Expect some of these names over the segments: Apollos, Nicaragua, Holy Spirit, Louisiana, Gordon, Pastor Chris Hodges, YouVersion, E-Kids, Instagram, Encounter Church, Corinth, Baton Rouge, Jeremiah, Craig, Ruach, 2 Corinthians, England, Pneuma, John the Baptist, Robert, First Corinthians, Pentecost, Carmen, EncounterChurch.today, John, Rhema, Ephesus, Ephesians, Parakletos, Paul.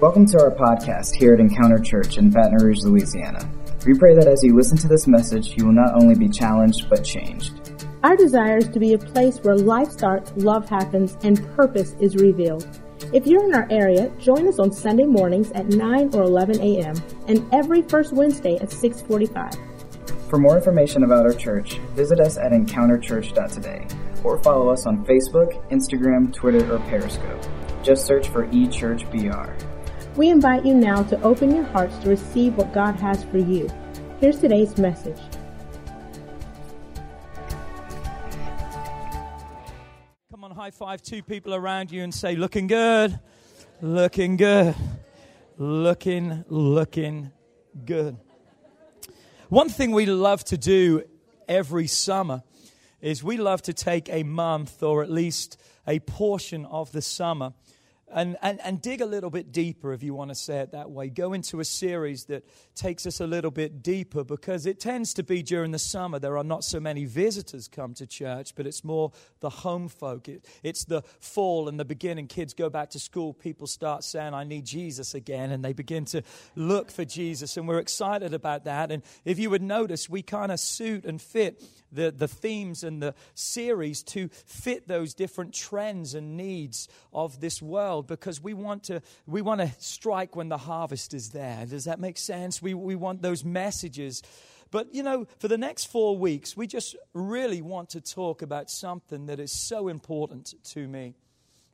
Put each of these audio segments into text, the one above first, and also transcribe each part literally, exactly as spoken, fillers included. Welcome to our podcast here at Encounter Church in Baton Rouge, Louisiana. We pray that as you listen to this message, you will not only be challenged, but changed. Our desire is to be a place where life starts, love happens, and purpose is revealed. If you're in our area, join us on Sunday mornings at nine or eleven a.m. and every first Wednesday at six forty-five. For more information about our church, visit us at Encounter Church dot today or follow us on Facebook, Instagram, Twitter, or Periscope. Just search for E Church B R. We invite you now to open your hearts to receive what God has for you. Here's today's message. Come on, high five two people around you and say, looking good, looking good, looking, looking good. One thing we love to do every summer is we love to take a month or at least a portion of the summer and, and, and dig a little bit deeper, if you want to say it that way. Go into a series that takes us a little bit deeper, because it tends to be during the summer there are not so many visitors come to church, but it's more the home folk. It, it's the fall and the beginning. Kids go back to school. People start saying, I need Jesus again, and they begin to look for Jesus, and we're excited about that. And if you would notice, we kind of suit and fit The, the themes and the series to fit those different trends and needs of this world, because we want to we want to strike when the harvest is there. Does that make sense? We we want those messages. But, you know, for the next four weeks, we just really want to talk about something that is so important to me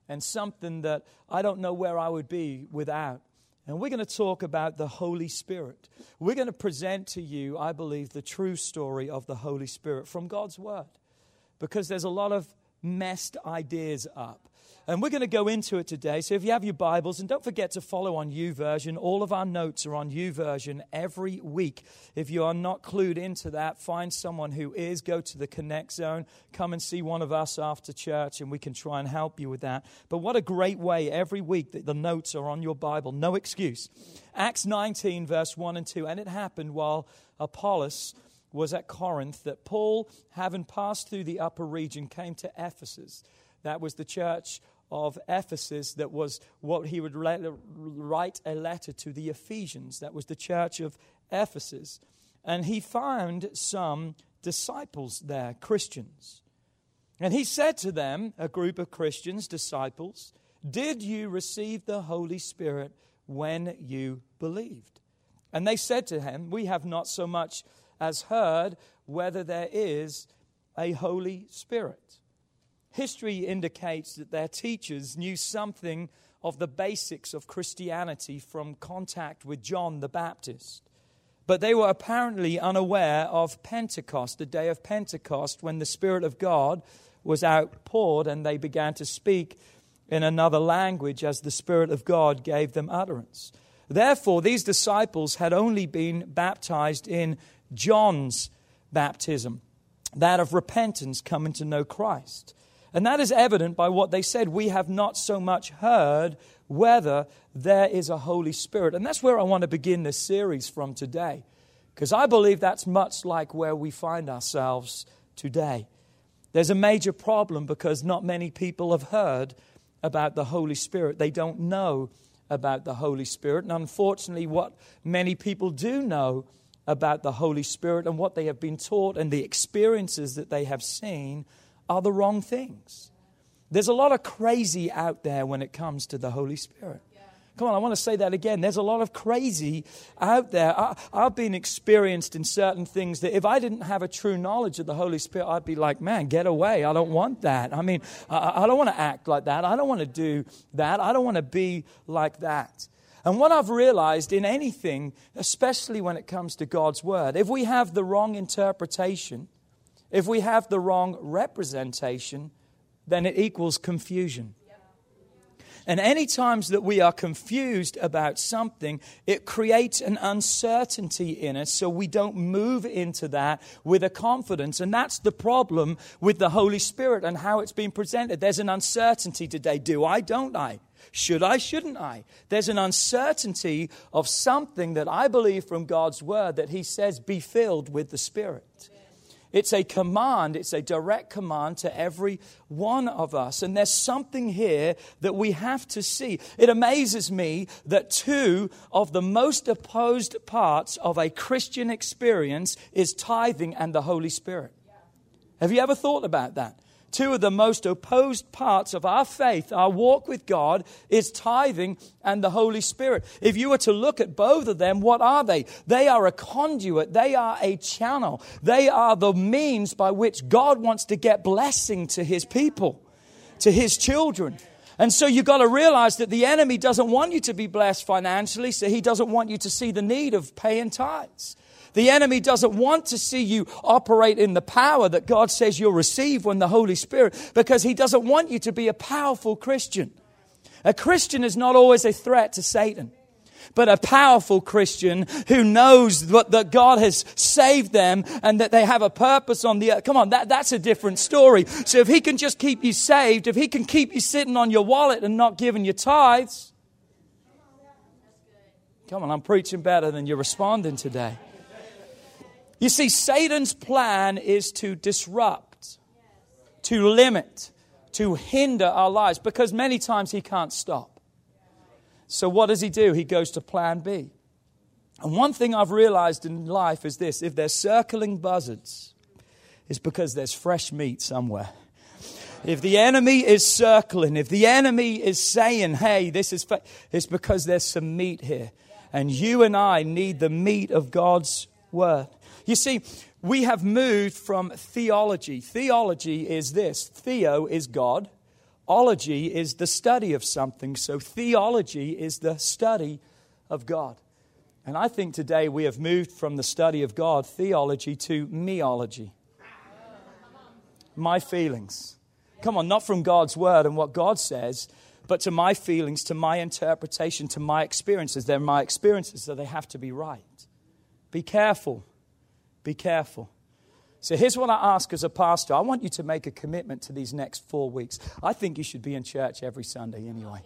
and something that I don't know where I would be without. And we're going to talk about the Holy Spirit. We're going to present to you, I believe, the true story of the Holy Spirit from God's Word, because there's a lot of messed ideas up. And we're going to go into it today. So if you have your Bibles, and don't forget to follow on YouVersion. All of our notes are on YouVersion every week. If you are not clued into that, find someone who is. Go to the Connect Zone. Come and see one of us after church, and we can try and help you with that. But what a great way every week that the notes are on your Bible. No excuse. Acts nineteen, verse one and two. And it happened while Apollos was at Corinth that Paul, having passed through the upper region, came to Ephesus. That was the church of Ephesus, that was what he would write a letter to the Ephesians. That was the church of Ephesus. And he found some disciples there, Christians. And he said to them, a group of Christians, disciples, did you receive the Holy Spirit when you believed? And they said to him, we have not so much as heard whether there is a Holy Spirit. History indicates that their teachers knew something of the basics of Christianity from contact with John the Baptist. But they were apparently unaware of Pentecost, the day of Pentecost, when the Spirit of God was outpoured and they began to speak in another language as the Spirit of God gave them utterance. Therefore, these disciples had only been baptized in John's baptism, that of repentance, coming to know Christ. And that is evident by what they said. We have not so much heard whether there is a Holy Spirit. And that's where I want to begin this series from today, because I believe that's much like where we find ourselves today. There's a major problem because not many people have heard about the Holy Spirit. They don't know about the Holy Spirit. And unfortunately, what many people do know about the Holy Spirit and what they have been taught and the experiences that they have seen are the wrong things. There's a lot of crazy out there when it comes to the Holy Spirit. Yeah. Come on, I want to say that again. There's a lot of crazy out there. I, I've been experienced in certain things that if I didn't have a true knowledge of the Holy Spirit, I'd be like, man, get away. I don't want that. I mean, I, I don't want to act like that. I don't want to do that. I don't want to be like that. And what I've realized in anything, especially when it comes to God's Word, if we have the wrong interpretation, if we have the wrong representation, then it equals confusion. And any times that we are confused about something, it creates an uncertainty in us, so we don't move into that with a confidence. And that's the problem with the Holy Spirit and how it's been presented. There's an uncertainty today. Do I, don't I? Should I, shouldn't I? There's an uncertainty of something that I believe from God's Word that He says, be filled with the Spirit. It's a command. It's a direct command to every one of us. And there's something here that we have to see. It amazes me that two of the most opposed parts of a Christian experience is tithing and the Holy Spirit. Have you ever thought about that? Two of the most opposed parts of our faith, our walk with God, is tithing and the Holy Spirit. If you were to look at both of them, what are they? They are a conduit. They are a channel. They are the means by which God wants to get blessing to His people, to His children. And so you've got to realize that the enemy doesn't want you to be blessed financially, so he doesn't want you to see the need of paying tithes. The enemy doesn't want to see you operate in the power that God says you'll receive when the Holy Spirit, because he doesn't want you to be a powerful Christian. A Christian is not always a threat to Satan, but a powerful Christian who knows what, that God has saved them and that they have a purpose on the earth. Come on, that, that's a different story. So if he can just keep you saved, if he can keep you sitting on your wallet and not giving you tithes. Come on, I'm preaching better than you're responding today. You see, Satan's plan is to disrupt, to limit, to hinder our lives, because many times he can't stop. So what does he do? He goes to plan B. And one thing I've realized in life is this: if they're circling buzzards, it's because there's fresh meat somewhere. If the enemy is circling, if the enemy is saying, hey, this is fa-, it's because there's some meat here. And you and I need the meat of God's word. You see, we have moved from theology. Theology is this. Theo is God. Ology is the study of something. So theology is the study of God. And I think today we have moved from the study of God, theology, to meology. My feelings. Come on, not from God's word and what God says, but to my feelings, to my interpretation, to my experiences. They're my experiences, so they have to be right. Be careful. Be careful. So here's what I ask as a pastor. I want you to make a commitment to these next four weeks. I think you should be in church every Sunday anyway.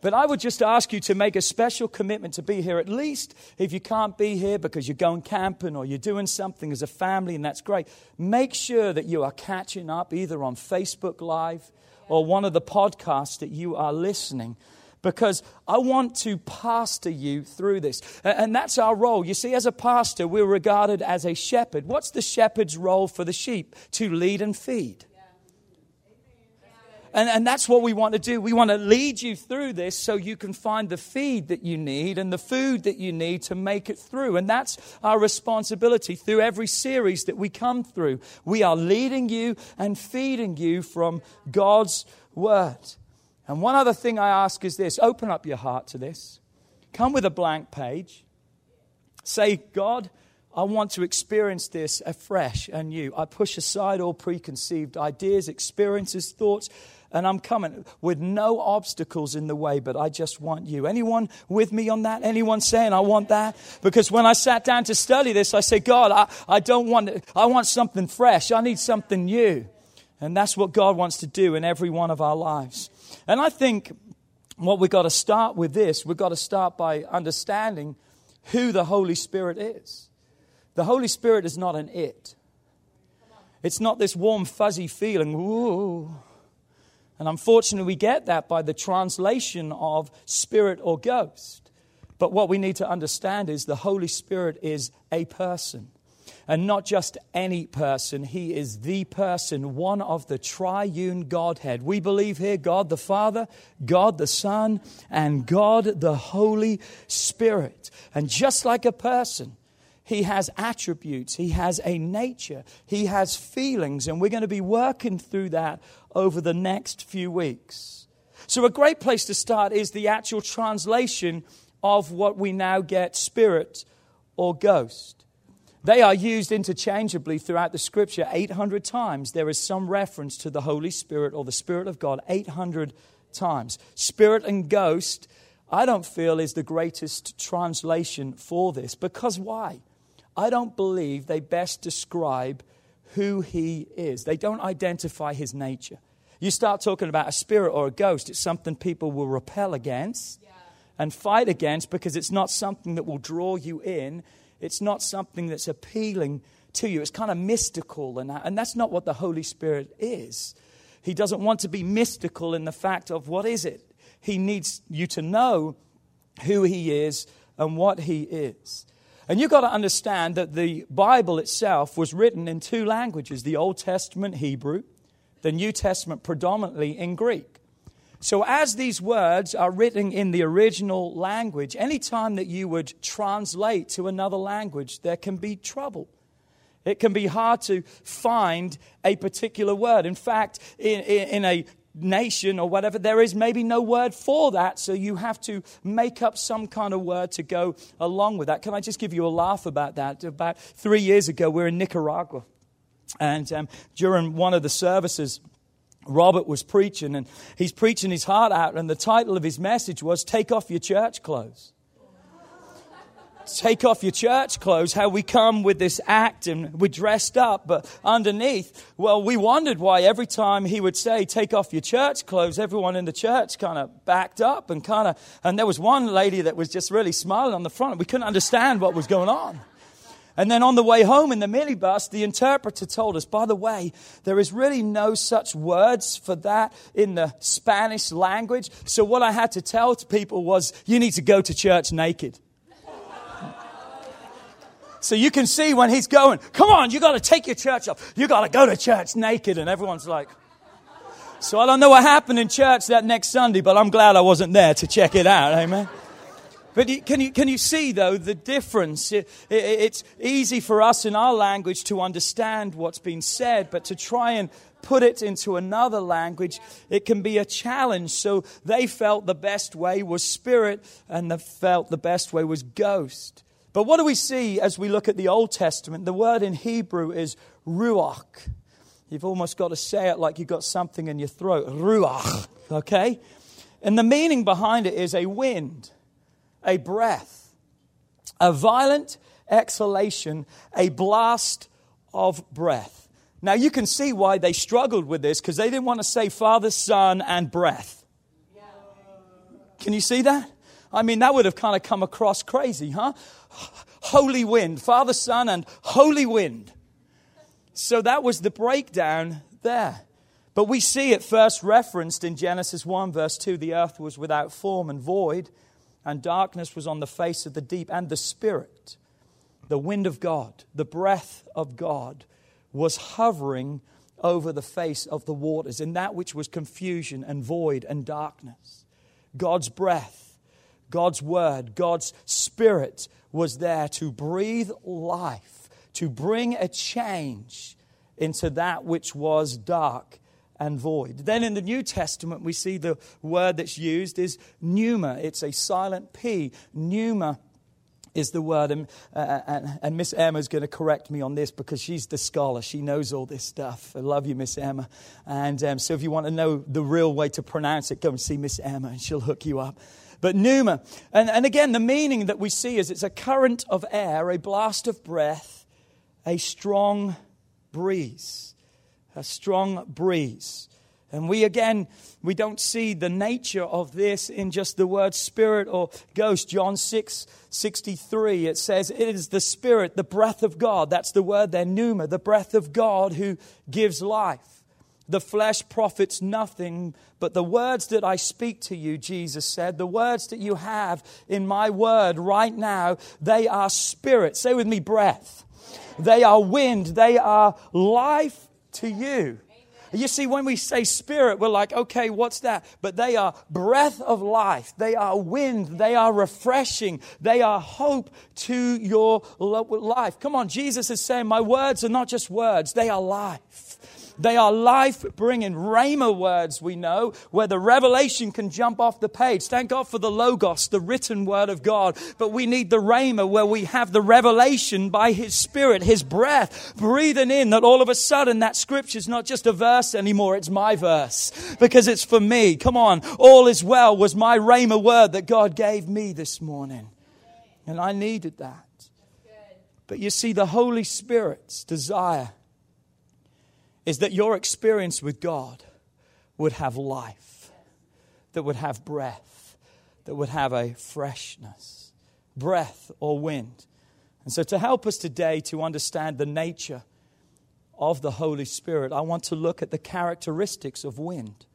But I would just ask you to make a special commitment to be here, at least if you can't be here because you're going camping or you're doing something as a family, and that's great. Make sure that you are catching up either on Facebook Live or one of the podcasts that you are listening, because I want to pastor you through this. And that's our role. You see, as a pastor, we're regarded as a shepherd. What's the shepherd's role for the sheep? To lead and feed. And, and that's what we want to do. We want to lead you through this so you can find the feed that you need and the food that you need to make it through. And that's our responsibility through every series that we come through. We are leading you and feeding you from God's word. And one other thing I ask is this: open up your heart to this. Come with a blank page. Say, God, I want to experience this afresh and new. I push aside all preconceived ideas, experiences, thoughts, and I'm coming with no obstacles in the way, but I just want you. Anyone with me on that? Anyone saying, I want that? Because when I sat down to study this, I said, God, I, I don't want it. I want something fresh. I need something new. And that's what God wants to do in every one of our lives. And I think what we've got to start with this, we've got to start by understanding who the Holy Spirit is. The Holy Spirit is not an it. It's not this warm, fuzzy feeling. Ooh. And unfortunately, we get that by the translation of spirit or ghost. But what we need to understand is the Holy Spirit is a person. And not just any person, he is the person, one of the triune Godhead. We believe here God the Father, God the Son, and God the Holy Spirit. And just like a person, he has attributes, he has a nature, he has feelings, and we're going to be working through that over the next few weeks. So a great place to start is the actual translation of what we now get, spirit or ghost. They are used interchangeably throughout the Scripture. eight hundred times there is some reference to the Holy Spirit or the Spirit of God. eight hundred times. Spirit and ghost, I don't feel, is the greatest translation for this. Because why? I don't believe they best describe who He is. They don't identify His nature. You start talking about a spirit or a ghost, it's something people will repel against and fight against, because it's not something that will draw you in. It's not something that's appealing to you. It's kind of mystical, and, and that's not what the Holy Spirit is. He doesn't want to be mystical in the fact of what is it. He needs you to know who he is and what he is. And you've got to understand that the Bible itself was written in two languages, the Old Testament Hebrew, the New Testament predominantly in Greek. So as these words are written in the original language, any time that you would translate to another language, there can be trouble. It can be hard to find a particular word. In fact, in, in, in a nation or whatever, there is maybe no word for that, so you have to make up some kind of word to go along with that. Can I just give you a laugh about that? About three years ago, we were in Nicaragua, and um, during one of the services, Robert was preaching, and he's preaching his heart out, and the title of his message was, "Take off your church clothes." Take off your church clothes, how we come with this act and we're dressed up, but underneath, well, we wondered why every time he would say, "Take off your church clothes," everyone in the church kind of backed up and kind of, and there was one lady that was just really smiling on the front. We couldn't understand what was going on. And then on the way home in the minibus, the interpreter told us, by the way, there is really no such words for that in the Spanish language. So what I had to tell to people was, you need to go to church naked. So you can see when he's going, come on, you got to take your church off. You got to go to church naked. And everyone's like, so I don't know what happened in church that next Sunday, but I'm glad I wasn't there to check it out. Amen. But can you, can you see, though, the difference? It, it, it's easy for us in our language to understand what's been said, but to try and put it into another language, it can be a challenge. So they felt the best way was spirit, and they felt the best way was ghost. But what do we see as we look at the Old Testament? The word in Hebrew is ruach. You've almost got to say it like you've got something in your throat. Ruach, okay? And the meaning behind it is a wind, a breath, a violent exhalation, a blast of breath. Now, you can see why they struggled with this, because they didn't want to say Father, Son, and breath. Can you see that? I mean, that would have kind of come across crazy, huh? Holy wind, Father, Son, and Holy Wind. So that was the breakdown there. But we see it first referenced in Genesis one, verse two. The earth was without form and void, and darkness was on the face of the deep. And the Spirit, the wind of God, the breath of God, was hovering over the face of the waters, in that which was confusion and void and darkness. God's breath, God's word, God's Spirit was there to breathe life, to bring a change into that which was dark and void. Then in the New Testament, we see the word that's used is pneuma. It's a silent P. Pneuma is the word. And, uh, and, and Miss Emma's going to correct me on this, because she's the scholar. She knows all this stuff. I love you, Miss Emma. And um, so if you want to know the real way to pronounce it, go and see Miss Emma and she'll hook you up. But pneuma, and, and again, the meaning that we see is it's a current of air, a blast of breath, a strong breeze, a strong breeze. And we, again, we don't see the nature of this in just the word spirit or ghost. John six sixty-three, it says, it is the Spirit, the breath of God. That's the word there, pneuma, the breath of God who gives life. The flesh profits nothing, but the words that I speak to you, Jesus said, the words that you have in my word right now, they are spirit. Say with me, breath. They are wind. They are life to you. You see, when we say spirit, we're like, okay, what's that? But they are breath of life. They are wind. They are refreshing. They are hope to your life. Come on, Jesus is saying, my words are not just words. They are life. They are life-bringing rhema words, we know, where the revelation can jump off the page. Thank God for the Logos, the written word of God. But we need the rhema, where we have the revelation by His Spirit, His breath, breathing in, that all of a sudden that Scripture's not just a verse anymore, it's my verse, because it's for me. Come on, all is well was my rhema word that God gave me this morning. And I needed that. But you see, the Holy Spirit's desire is that your experience with God would have life, that would have breath, that would have a freshness, breath or wind. And so to help us today to understand the nature of the Holy Spirit, I want to look at the characteristics of wind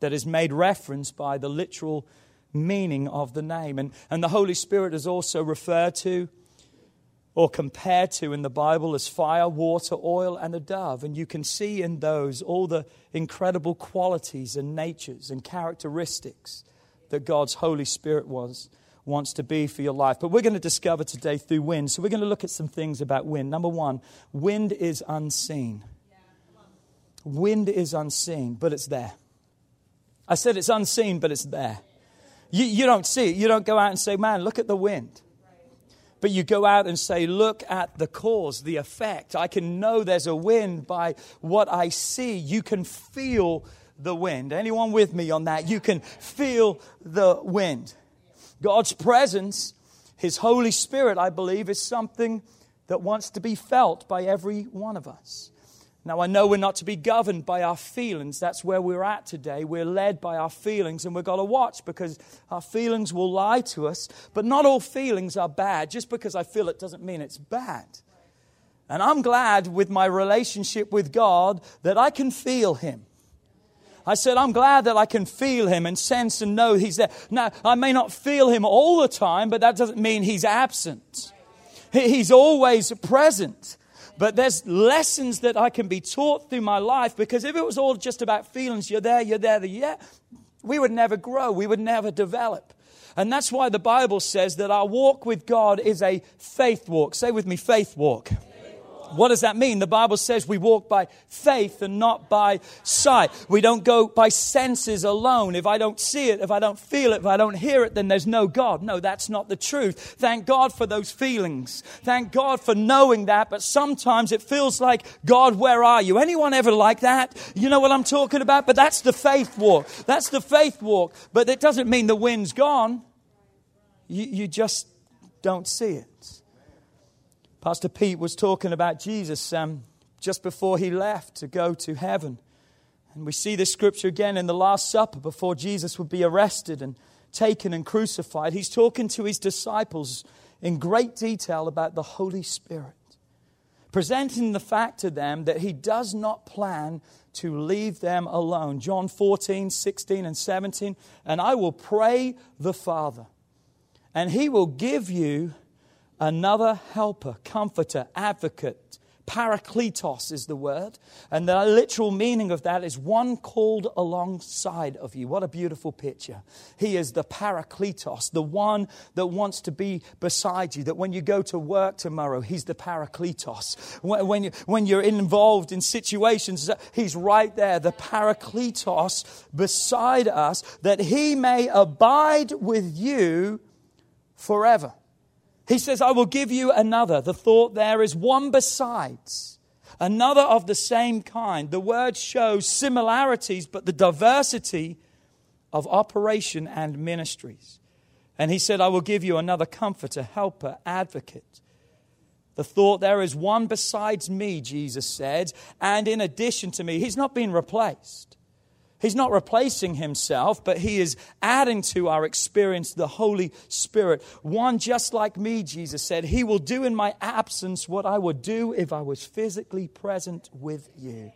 that is made reference by the literal meaning of the name. And, and the Holy Spirit is also referred to or compared to in the Bible as fire, water, oil, and a dove. And you can see in those all the incredible qualities and natures and characteristics that God's Holy Spirit was wants to be for your life. But we're going to discover today through wind. So we're going to look at some things about wind. Number one, wind is unseen. Wind is unseen, but it's there. I said it's unseen, but it's there. You, you don't see it. You don't go out and say, man, look at the wind. But you go out and say, look at the cause, the effect. I can know there's a wind by what I see. You can feel the wind. Anyone with me on that? You can feel the wind. God's presence, His Holy Spirit, I believe, is something that wants to be felt by every one of us. Now, I know we're not to be governed by our feelings. That's where we're at today. We're led by our feelings, and we've got to watch because our feelings will lie to us. But not all feelings are bad. Just because I feel it doesn't mean it's bad. And I'm glad with my relationship with God that I can feel Him. I said, I'm glad that I can feel Him and sense and know He's there. Now, I may not feel Him all the time, but that doesn't mean He's absent. He's always present. But there's lessons that I can be taught through my life, because if it was all just about feelings, you're there, you're there, yeah, we would never grow, we would never develop. And that's why the Bible says that our walk with God is a faith walk. Say with me, faith walk. What does that mean? The Bible says we walk by faith and not by sight. We don't go by senses alone. If I don't see it, if I don't feel it, if I don't hear it, then there's no God. No, that's not the truth. Thank God for those feelings. Thank God for knowing that. But sometimes it feels like, God, where are you? Anyone ever like that? You know what I'm talking about? But that's the faith walk. That's the faith walk. But it doesn't mean the wind's gone. You, you just don't see it. Pastor Pete was talking about Jesus um, just before he left to go to heaven. And we see this scripture again in the Last Supper before Jesus would be arrested and taken and crucified. He's talking to his disciples in great detail about the Holy Spirit, presenting the fact to them that he does not plan to leave them alone. John fourteen, sixteen, and seventeen, and I will pray the Father, and he will give you another helper, comforter, advocate. Parakletos is the word. And the literal meaning of that is one called alongside of you. What a beautiful picture. He is the Parakletos, the one that wants to be beside you, that when you go to work tomorrow, he's the Parakletos. When, you, when you're involved in situations, he's right there, the Parakletos beside us, that he may abide with you forever. He says, I will give you another. The thought there is one besides, another of the same kind. The word shows similarities, but the diversity of operation and ministries. And he said, I will give you another comforter, helper, advocate. The thought there is one besides me, Jesus said, and in addition to me. He's not being replaced. He's not replacing himself, but he is adding to our experience the Holy Spirit. One just like me, Jesus said, he will do in my absence what I would do if I was physically present with you.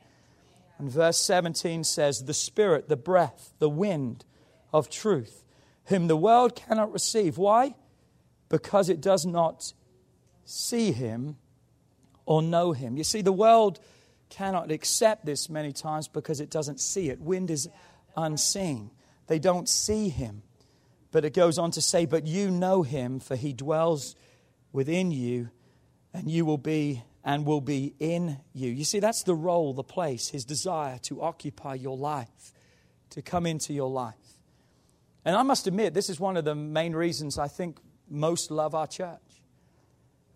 And verse seventeen says, the Spirit, the breath, the wind of truth, whom the world cannot receive. Why? Because it does not see him or know him. You see, the world cannot accept this many times because it doesn't see it. Wind is unseen. They don't see him. But it goes on to say, but you know him, for he dwells within you, and you will be and will be in you. You see, that's the role, the place, his desire to occupy your life, to come into your life. And I must admit, this is one of the main reasons I think most love our church.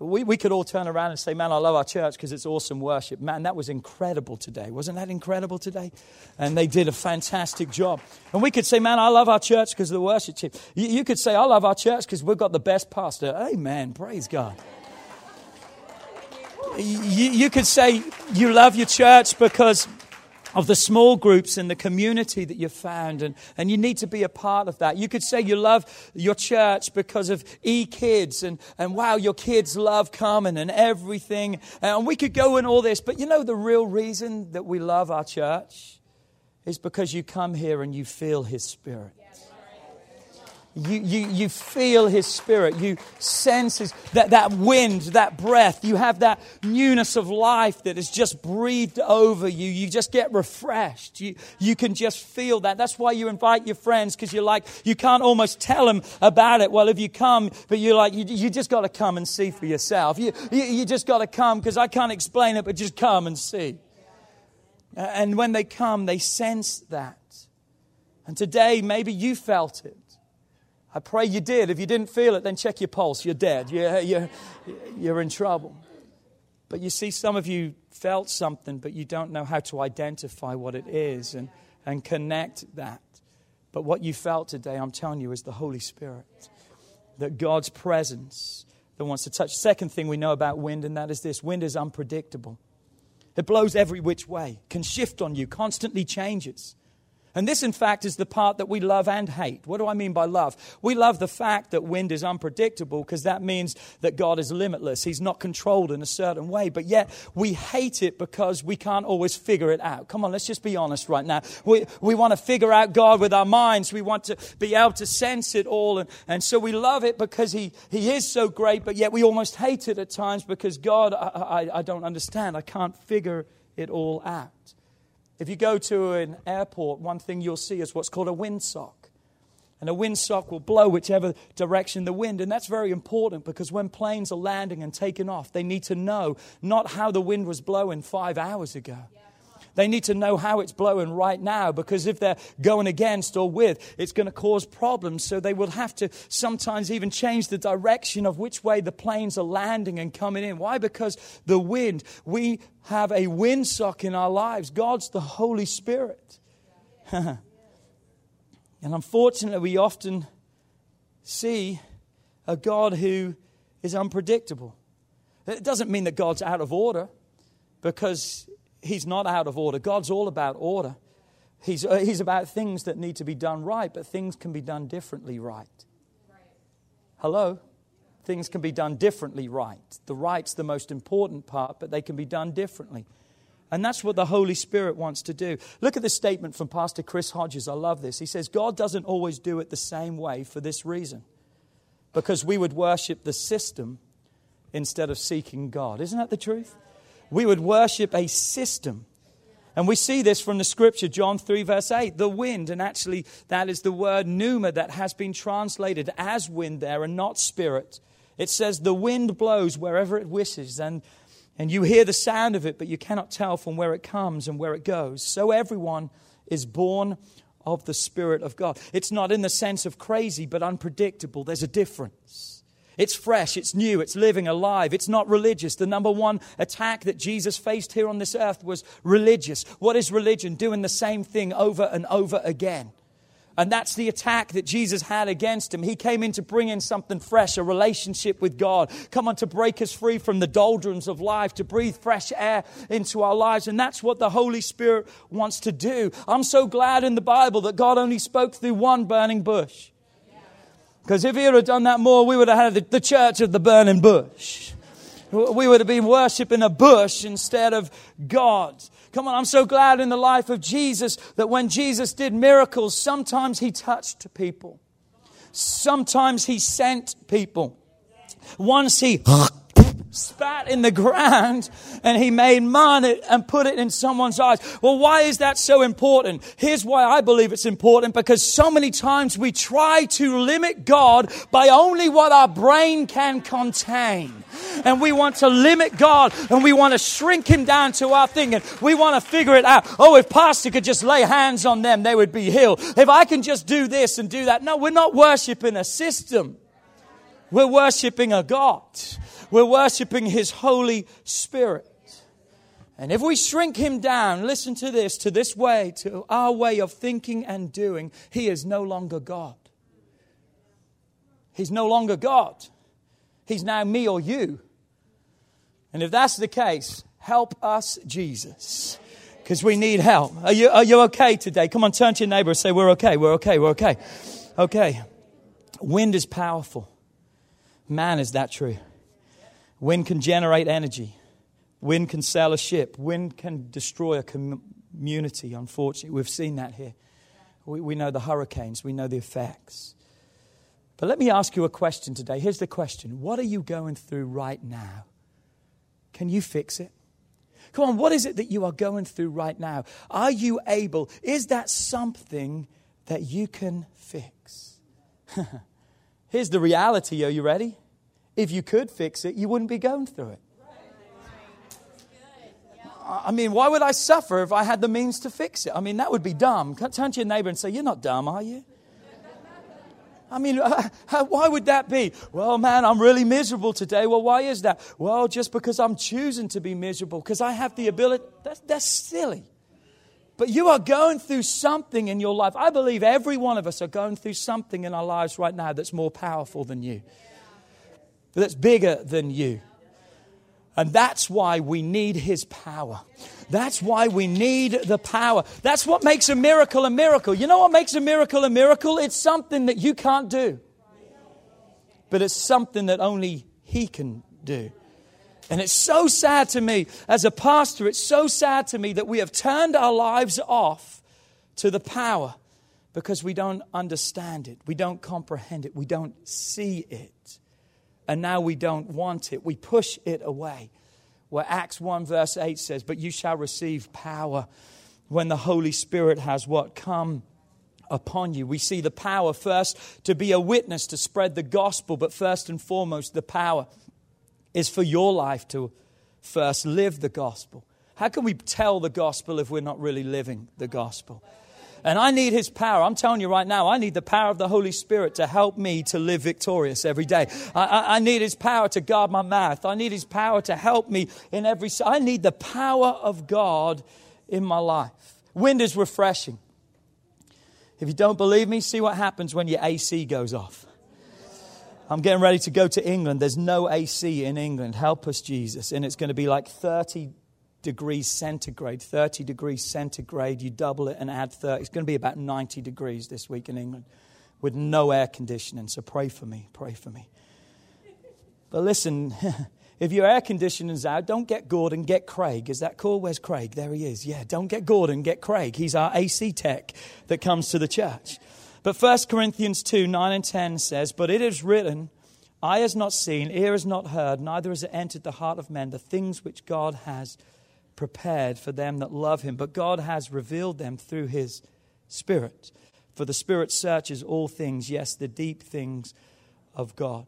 We we could all turn around and say, man, I love our church because it's awesome worship. Man, that was incredible today. Wasn't that incredible today? And they did a fantastic job. And we could say, man, I love our church because of the worship team. You, you could say, I love our church because we've got the best pastor. Amen. Praise God. You, you could say you love your church because of the small groups and the community that you've found, and, and you need to be a part of that. You could say you love your church because of E-Kids, and, and wow, your kids love Carmen and everything, and we could go in all this, but you know the real reason that we love our church is because you come here and you feel His Spirit. You, you you feel His Spirit. You sense His, that, that wind, that breath. You have that newness of life that is just breathed over you. You just get refreshed. You, you can just feel that. That's why you invite your friends, because you're like, you can't almost tell them about it. Well, if you come, but you're like, you, you just got to come and see for yourself. You, you, you just got to come, because I can't explain it, but just come and see. And when they come, they sense that. And today, maybe you felt it. I pray you did. If you didn't feel it, then check your pulse. You're dead. You're, you're, you're in trouble. But you see, some of you felt something, but you don't know how to identify what it is and, and connect that. But what you felt today, I'm telling you, is the Holy Spirit, that God's presence that wants to touch. Second thing we know about wind, and that is this. Wind is unpredictable. It blows every which way, can shift on you, constantly changes. And this, in fact, is the part that we love and hate. What do I mean by love? We love the fact that wind is unpredictable, because that means that God is limitless. He's not controlled in a certain way. But yet we hate it because we can't always figure it out. Come on, let's just be honest right now. We we want to figure out God with our minds. We want to be able to sense it all. And, and so we love it because he, he is so great. But yet we almost hate it at times because God, I, I, I don't understand. I can't figure it all out. If you go to an airport, one thing you'll see is what's called a windsock. And a windsock will blow whichever direction the wind. And that's very important, because when planes are landing and taking off, they need to know not how the wind was blowing five hours ago. They need to know how it's blowing right now, because if they're going against or with, it's going to cause problems. So they will have to sometimes even change the direction of which way the planes are landing and coming in. Why? Because the wind, we have a windsock in our lives. God's the Holy Spirit. And unfortunately, we often see a God who is unpredictable. It doesn't mean that God's out of order, because He's not out of order. God's all about order. He's, uh, he's about things that need to be done right, but things can be done differently right. Hello? Things can be done differently right. The right's the most important part, but they can be done differently. And that's what the Holy Spirit wants to do. Look at this statement from Pastor Chris Hodges. I love this. He says, God doesn't always do it the same way for this reason, because we would worship the system instead of seeking God. Isn't that the truth? We would worship a system. And we see this from the scripture, John three, verse eight, the wind. And actually, that is the word pneuma that has been translated as wind there and not spirit. It says the wind blows wherever it wishes, and, and you hear the sound of it, but you cannot tell from where it comes and where it goes. So everyone is born of the Spirit of God. It's not in the sense of crazy, but unpredictable. There's a difference. It's fresh, it's new, it's living, alive. It's not religious. The number one attack that Jesus faced here on this earth was religious. What is religion? Doing the same thing over and over again. And that's the attack that Jesus had against him. He came in to bring in something fresh, a relationship with God. Come on, to break us free from the doldrums of life, to breathe fresh air into our lives. And that's what the Holy Spirit wants to do. I'm so glad in the Bible that God only spoke through one burning bush. Because if he would have done that more, we would have had the church of the burning bush. We would have been worshiping a bush instead of God. Come on, I'm so glad in the life of Jesus that when Jesus did miracles, sometimes he touched people. Sometimes he sent people. Once he spat in the ground and he made money and put it in someone's eyes. Well, why is that so important? Here's why I believe it's important, because so many times we try to limit God by only what our brain can contain. And we want to limit God, and we want to shrink him down to our thing, and we want to figure it out. Oh, if pastor could just lay hands on them, they would be healed. If I can just do this and do that. No, we're not worshiping a system. We're worshiping a God. We're worshiping His Holy Spirit. And if we shrink Him down, listen to this, to this way, to our way of thinking and doing, He is no longer God. He's no longer God. He's now me or you. And if that's the case, help us, Jesus. Because we need help. Are you, are you okay today? Come on, turn to your neighbor and say, we're okay, we're okay, we're okay. Okay. Wind is powerful. Man, is that true? Wind can generate energy. Wind can sail a ship. Wind can destroy a com- community, unfortunately. We've seen that here. We, we know the hurricanes. We know the effects. But let me ask you a question today. Here's the question. What are you going through right now? Can you fix it? Come on, what is it that you are going through right now? Are you able? Is that something that you can fix? Here's the reality. Are you ready? If you could fix it, you wouldn't be going through it. I mean, why would I suffer if I had the means to fix it? I mean, that would be dumb. Turn to your neighbor and say, you're not dumb, are you? I mean, uh, how, why would that be? Well, man, I'm really miserable today. Well, why is that? Well, just because I'm choosing to be miserable, because I have the ability. That's, that's silly. But you are going through something in your life. I believe every one of us are going through something in our lives right now that's more powerful than you, that's bigger than you. And that's why we need His power. That's why we need the power. That's what makes a miracle a miracle. You know what makes a miracle a miracle? It's something that you can't do. But it's something that only He can do. And it's so sad to me, as a pastor, it's so sad to me that we have turned our lives off to the power because we don't understand it. We don't comprehend it. We don't see it. And now we don't want it. We push it away. Where Acts one verse eight says, but you shall receive power when the Holy Spirit has what? Come upon you. We see the power first to be a witness, to spread the gospel. But first and foremost, the power is for your life to first live the gospel. How can we tell the gospel if we're not really living the gospel? And I need His power. I'm telling you right now, I need the power of the Holy Spirit to help me to live victorious every day. I, I, I need His power to guard my mouth. I need His power to help me in every... I need the power of God in my life. Wind is refreshing. If you don't believe me, see what happens when your A C goes off. I'm getting ready to go to England. There's no A C in England. Help us, Jesus. And it's going to be like thirty degrees centigrade, thirty degrees centigrade, you double it and add thirty. It's going to be about ninety degrees this week in England with no air conditioning. So pray for me, pray for me. But listen, if your air conditioning's out, don't get Gordon, get Craig. Is that cool? Where's Craig? There he is. Yeah, don't get Gordon, get Craig. He's our A C tech that comes to the church. But First Corinthians two, nine and ten says, but it is written, eye has not seen, ear has not heard, neither has it entered the heart of men, the things which God has prepared for them that love Him, but God has revealed them through His Spirit. For the Spirit searches all things, yes, the deep things of God.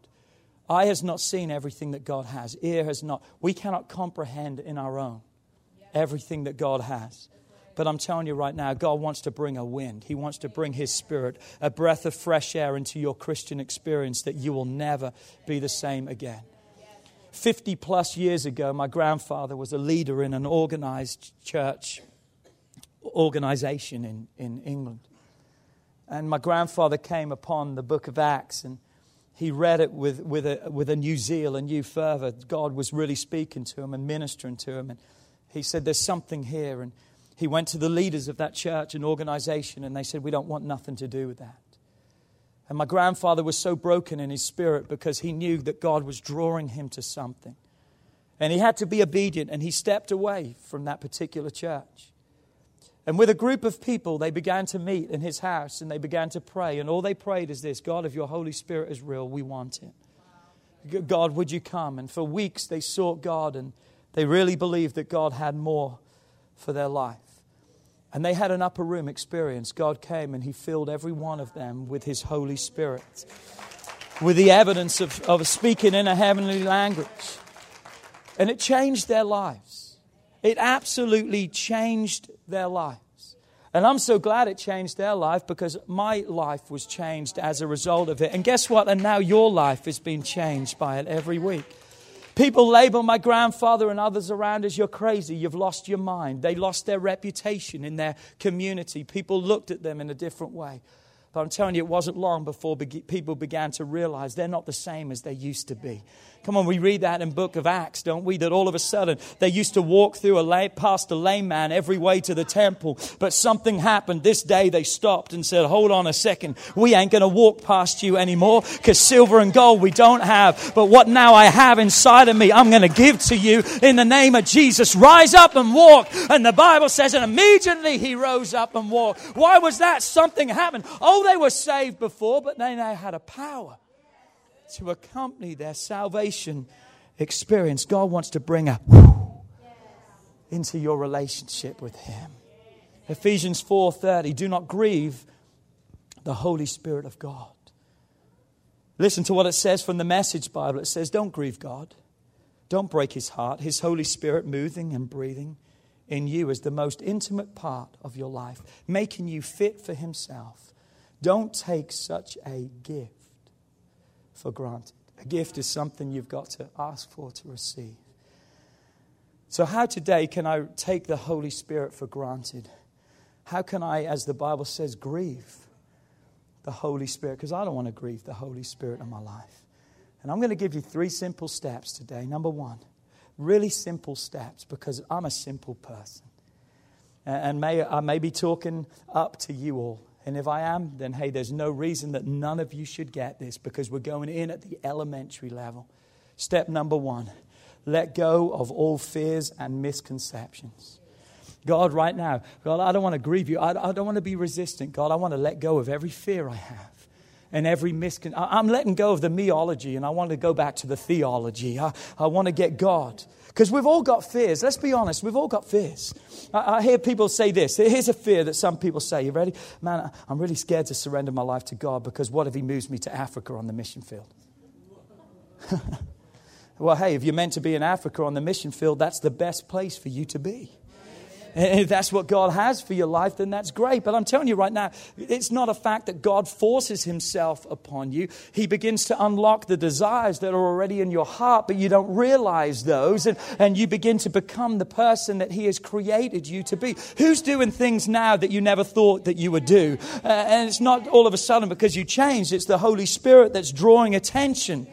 Eye has not seen everything that God has. Ear has not. We cannot comprehend in our own everything that God has. But I'm telling you right now, God wants to bring a wind. He wants to bring His Spirit, a breath of fresh air into your Christian experience that you will never be the same again. fifty plus years ago, my grandfather was a leader in an organized church organization in, in England. And my grandfather came upon the book of Acts and he read it with, with, a, with a new zeal, a new fervor. God was really speaking to him and ministering to him. And he said, there's something here. And he went to the leaders of that church and organization and they said, we don't want nothing to do with that. And my grandfather was so broken in his spirit because he knew that God was drawing him to something. And he had to be obedient and he stepped away from that particular church. And with a group of people, they began to meet in his house and they began to pray. And all they prayed is this, God, if your Holy Spirit is real, we want it. God, would you come? And for weeks they sought God and they really believed that God had more for their life. And they had an upper room experience. God came and He filled every one of them with His Holy Spirit, with the evidence of, of speaking in a heavenly language. And it changed their lives. It absolutely changed their lives. And I'm so glad it changed their life because my life was changed as a result of it. And guess what? And now your life is being changed by it every week. People label my grandfather and others around as you're crazy, you've lost your mind. They lost their reputation in their community. People looked at them in a different way. But I'm telling you, it wasn't long before be- people began to realize they're not the same as they used to be. Come on, we read that in Book of Acts, don't we? That all of a sudden, they used to walk through a lay, past a lame man every way to the temple. But something happened. This day they stopped and said, hold on a second. We ain't going to walk past you anymore, because silver and gold we don't have. But what now I have inside of me, I'm going to give to you in the name of Jesus. Rise up and walk. And the Bible says, and immediately he rose up and walked. Why was that? Something happened. Oh, they were saved before, but they now had a power to accompany their salvation experience. God wants to bring a whoo into your relationship with Him. Ephesians four thirty, do not grieve the Holy Spirit of God. Listen to what it says from the Message Bible. It says, don't grieve God. Don't break His heart. His Holy Spirit moving and breathing in you is the most intimate part of your life, making you fit for Himself. Don't take such a gift for granted. A gift is something you've got to ask for to receive. So how today can I take the Holy Spirit for granted? How can I, as the Bible says, grieve the Holy Spirit? Because I don't want to grieve the Holy Spirit in my life. And I'm going to give you three simple steps today. Number one, really simple steps, because I'm a simple person. And may I may be talking up to you all. And if I am, then hey, there's no reason that none of you should get this, because we're going in at the elementary level. Step number one, let go of all fears and misconceptions. God, right now, God, I don't want to grieve you. I, I don't want to be resistant. God, I want to let go of every fear I have. And every misconception. I'm letting go of the meology, and I want to go back to the theology. I, I want to get God. Because we've all got fears. Let's be honest. We've all got fears. I, I hear people say this. Here's a fear that some people say. You ready? Man, I'm really scared to surrender my life to God, because what if He moves me to Africa on the mission field? Well, hey, if you're meant to be in Africa on the mission field, that's the best place for you to be. And if that's what God has for your life, then that's great. But I'm telling you right now, it's not a fact that God forces Himself upon you. He begins to unlock the desires that are already in your heart, but you don't realize those. And, and you begin to become the person that He has created you to be. Who's doing things now that you never thought that you would do? Uh, and it's not all of a sudden because you changed. It's the Holy Spirit that's drawing attention.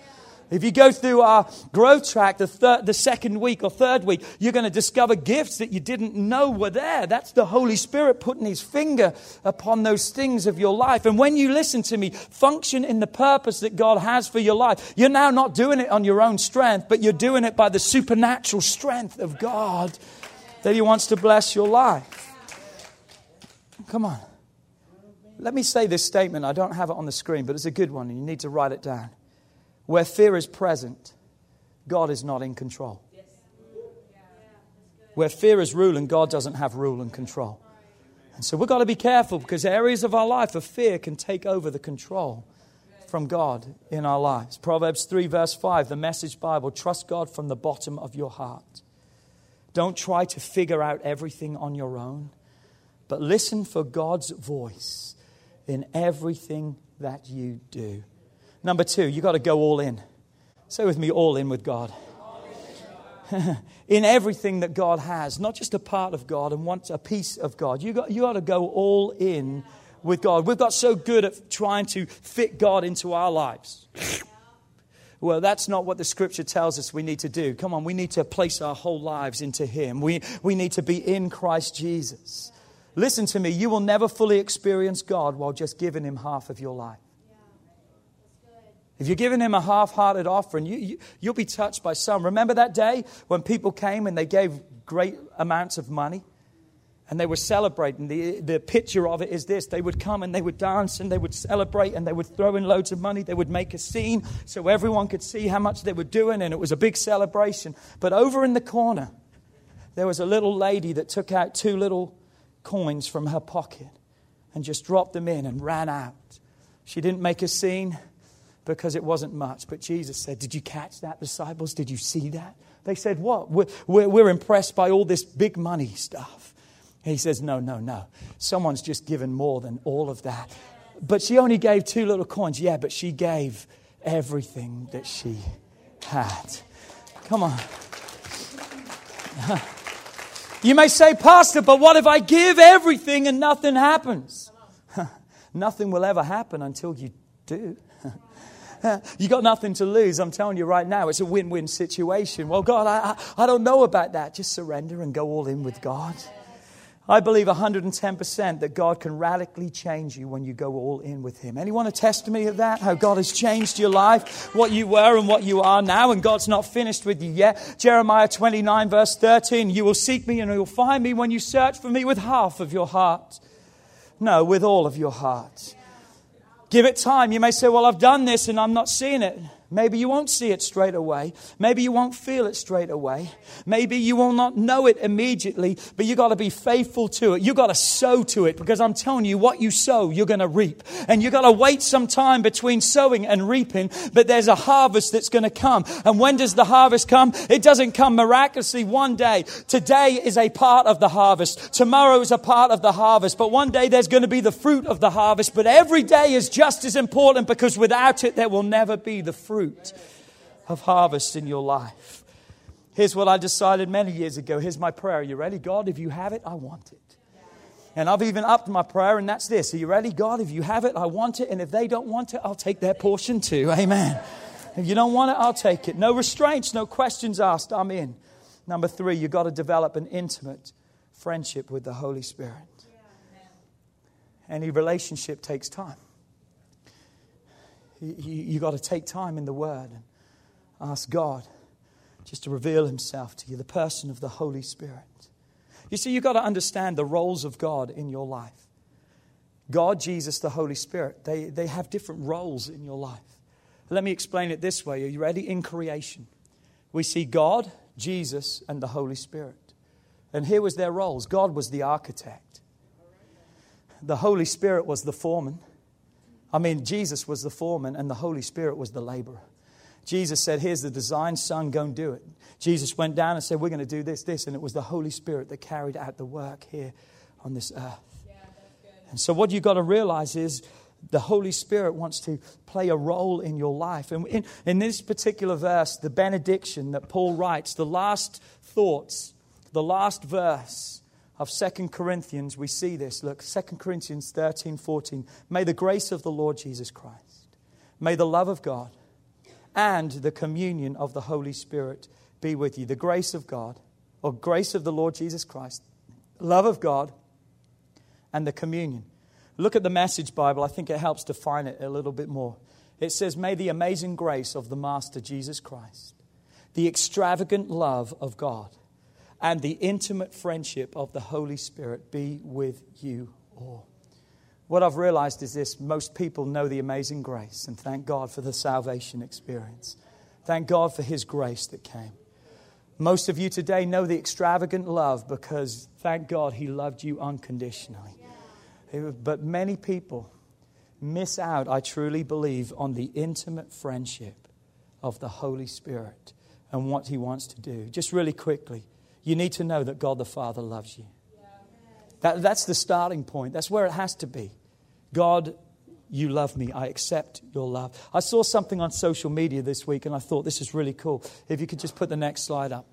If you go through our growth track, the third, the second week or third week, you're going to discover gifts that you didn't know were there. That's the Holy Spirit putting His finger upon those things of your life. And when you listen to me, function in the purpose that God has for your life. You're now not doing it on your own strength, but you're doing it by the supernatural strength of God that He wants to bless your life. Come on. Let me say this statement. I don't have it on the screen, but it's a good one, and you need to write it down. Where fear is present, God is not in control. Where fear is ruling, God doesn't have rule and control. And so we've got to be careful, because areas of our life of fear can take over the control from God in our lives. Proverbs three verse five, the Message Bible, trust God from the bottom of your heart. Don't try to figure out everything on your own, but listen for God's voice in everything that you do. Number two, you got to go all in. Say with me, all in with God. In everything that God has, not just a part of God and wants a piece of God. You got you got to go all in with God. We've got so good at trying to fit God into our lives. Well, that's not what the Scripture tells us we need to do. Come on, we need to place our whole lives into Him. We we need to be in Christ Jesus. Listen to me, you will never fully experience God while just giving Him half of your life. If you're giving Him a half-hearted offering, you, you, you'll be touched by some. Remember that day when people came and they gave great amounts of money and they were celebrating? The, the picture of it is this. They would come and they would dance and they would celebrate and they would throw in loads of money. They would make a scene so everyone could see how much they were doing, and it was a big celebration. But over in the corner, there was a little lady that took out two little coins from her pocket and just dropped them in and ran out. She didn't make a scene, because it wasn't much. But Jesus said, did you catch that, disciples? Did you see that? They said, what? We're, we're, we're impressed by all this big money stuff. And He says, no, no, no. Someone's just given more than all of that. But she only gave two little coins. Yeah, but she gave everything that she had. Come on. You may say, Pastor, but what if I give everything and nothing happens? Nothing will ever happen until you do. You got nothing to lose. I'm telling you right now, it's a win-win situation. Well, God, I, I, I don't know about that. Just surrender and go all in with God. I believe one hundred ten percent that God can radically change you when you go all in with Him. Anyone a testimony of that? How God has changed your life, what you were and what you are now, and God's not finished with you yet. Jeremiah twenty-nine verse thirteen, you will seek me and you'll find me when you search for me with half of your heart. No, with all of your heart. Give it time. You may say, well, I've done this and I'm not seeing it. Maybe you won't see it straight away. Maybe you won't feel it straight away. Maybe you will not know it immediately, but you got to be faithful to it. You got to sow to it, because I'm telling you, what you sow, you're going to reap. And you got to wait some time between sowing and reaping, but there's a harvest that's going to come. And when does the harvest come? It doesn't come miraculously one day. Today is a part of the harvest. Tomorrow is a part of the harvest. But one day there's going to be the fruit of the harvest. But every day is just as important, because without it, there will never be the fruit. Fruit of harvest in your life. Here's what I decided many years ago. Here's my prayer. Are you ready? God, if you have it, I want it. And I've even upped my prayer, and that's this. Are you ready? God, if you have it, I want it. And if they don't want it, I'll take their portion too. Amen. If you don't want it, I'll take it. No restraints, no questions asked. I'm in. Number three, you've got to develop an intimate friendship with the Holy Spirit. Any relationship takes time. You, you got to take time in the Word and ask God just to reveal Himself to you, the person of the Holy Spirit. You see, you got to understand the roles of God in your life. God, Jesus, the Holy Spirit, they, they have different roles in your life. Let me explain it this way. Are you ready? In creation, we see God, Jesus, and the Holy Spirit. And here was their roles. God was the architect. The Holy Spirit was the foreman. I mean, Jesus was the foreman and the Holy Spirit was the laborer. Jesus said, here's the design, son, go and do it. Jesus went down and said, we're going to do this, this. And it was the Holy Spirit that carried out the work here on this earth. Yeah, that's good. And so what you've got to realize is the Holy Spirit wants to play a role in your life. And in, in this particular verse, the benediction that Paul writes, the last thoughts, the last verse of Second Corinthians, we see this. Look, Second Corinthians thirteen, fourteen. May the grace of the Lord Jesus Christ, may the love of God, and the communion of the Holy Spirit be with you. The grace of God, or grace of the Lord Jesus Christ, love of God, and the communion. Look at the Message Bible. I think it helps define it a little bit more. It says, may the amazing grace of the Master Jesus Christ, the extravagant love of God, and the intimate friendship of the Holy Spirit be with you all. What I've realized is this. Most people know the amazing grace, and thank God for the salvation experience. Thank God for His grace that came. Most of you today know the extravagant love, because thank God He loved you unconditionally. But many people miss out, I truly believe, on the intimate friendship of the Holy Spirit and what He wants to do. Just really quickly, you need to know that God the Father loves you. That, that's the starting point. That's where it has to be. God, you love me. I accept your love. I saw something on social media this week, and I thought this is really cool. If you could just put the next slide up.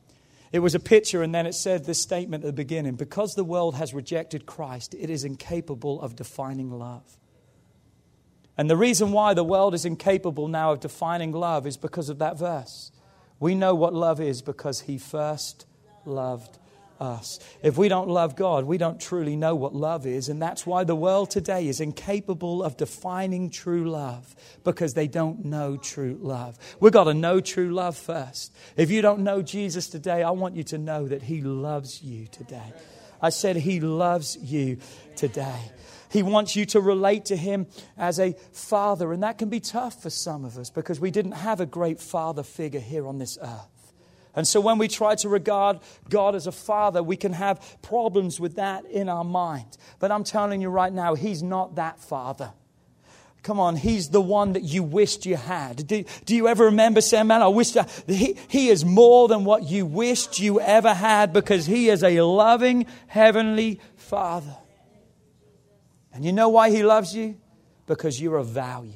It was a picture, and then it said this statement at the beginning. Because the world has rejected Christ, it is incapable of defining love. And the reason why the world is incapable now of defining love is because of that verse. We know what love is because He first loved us. If we don't love God, we don't truly know what love is, and that's why the world today is incapable of defining true love, because they don't know true love. We've got to know true love first. If you don't know Jesus today, I want you to know that He loves you today. I said He loves you today. He wants you to relate to Him as a father, and that can be tough for some of us because we didn't have a great father figure here on this earth. And so when we try to regard God as a father, we can have problems with that in our mind. But I'm telling you right now, He's not that father. Come on, He's the one that you wished you had. Do, do you ever remember saying, man, I wish I, he, he is more than what you wished you ever had, because He is a loving heavenly Father. And you know why He loves you? Because you're of value.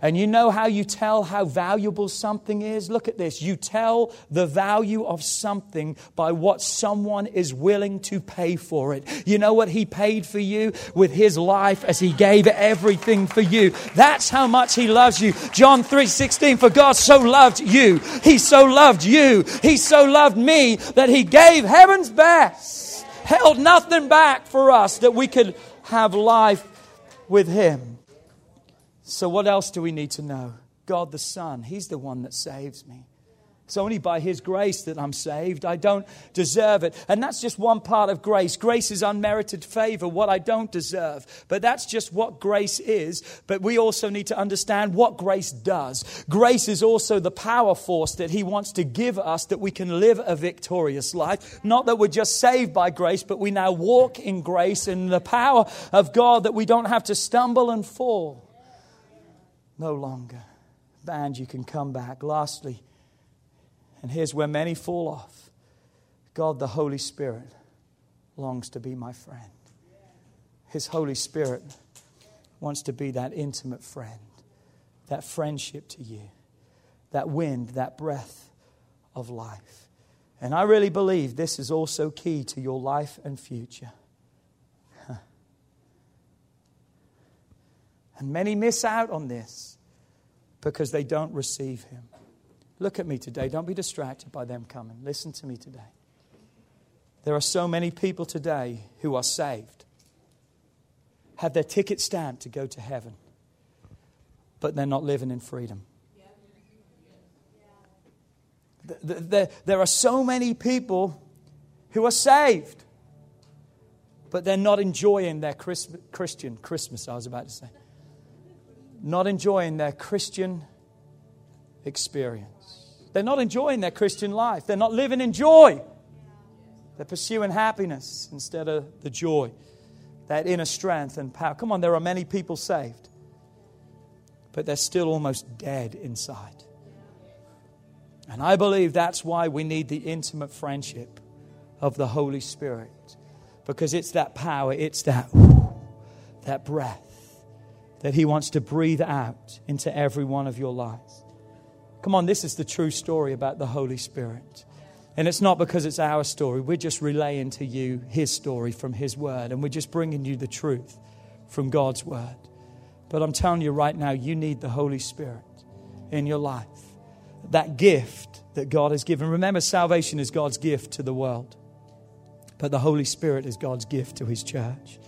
And you know how you tell how valuable something is? Look at this. You tell the value of something by what someone is willing to pay for it. You know what he paid for you? With his life, as he gave everything for you. That's how much he loves you. John three sixteen, for God so loved you. He so loved you. He so loved me that he gave heaven's best. Held nothing back for us that we could have life with him. So what else do we need to know? God the Son, he's the one that saves me. It's only by his grace that I'm saved. I don't deserve it. And that's just one part of grace. Grace is unmerited favor, what I don't deserve. But that's just what grace is. But we also need to understand what grace does. Grace is also the power force that he wants to give us that we can live a victorious life. Not that we're just saved by grace, but we now walk in grace and the power of God that we don't have to stumble and fall. No longer. Band, you can come back. Lastly, and here's where many fall off. God, the Holy Spirit, longs to be my friend. His Holy Spirit wants to be that intimate friend, that friendship to you, that wind, that breath of life. And I really believe this is also key to your life and future. And many miss out on this because they don't receive him. Look at me today. Don't be distracted by them coming. Listen to me today. There are so many people today who are saved, have their ticket stamped to go to heaven, but they're not living in freedom. There are so many people who are saved, but they're not enjoying their Christmas, Christian Christmas, I was about to say. Not enjoying their Christian experience. They're not enjoying their Christian life. They're not living in joy. They're pursuing happiness instead of the joy, that inner strength and power. Come on, there are many people saved, but they're still almost dead inside. And I believe that's why we need the intimate friendship of the Holy Spirit, because it's that power, it's that, that breath that he wants to breathe out into every one of your lives. Come on, this is the true story about the Holy Spirit. And it's not because it's our story. We're just relaying to you his story from his word. And we're just bringing you the truth from God's word. But I'm telling you right now, you need the Holy Spirit in your life. That gift that God has given. Remember, salvation is God's gift to the world. But the Holy Spirit is God's gift to his church.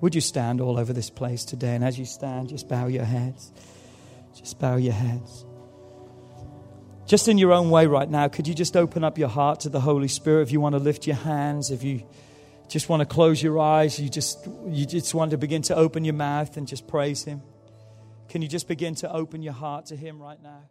Would you stand all over this place today? And as you stand, just bow your heads. Just bow your heads. Just in your own way right now, could you just open up your heart to the Holy Spirit? If you want to lift your hands, if you just want to close your eyes, you just you just want to begin to open your mouth and just praise him. Can you just begin to open your heart to him right now?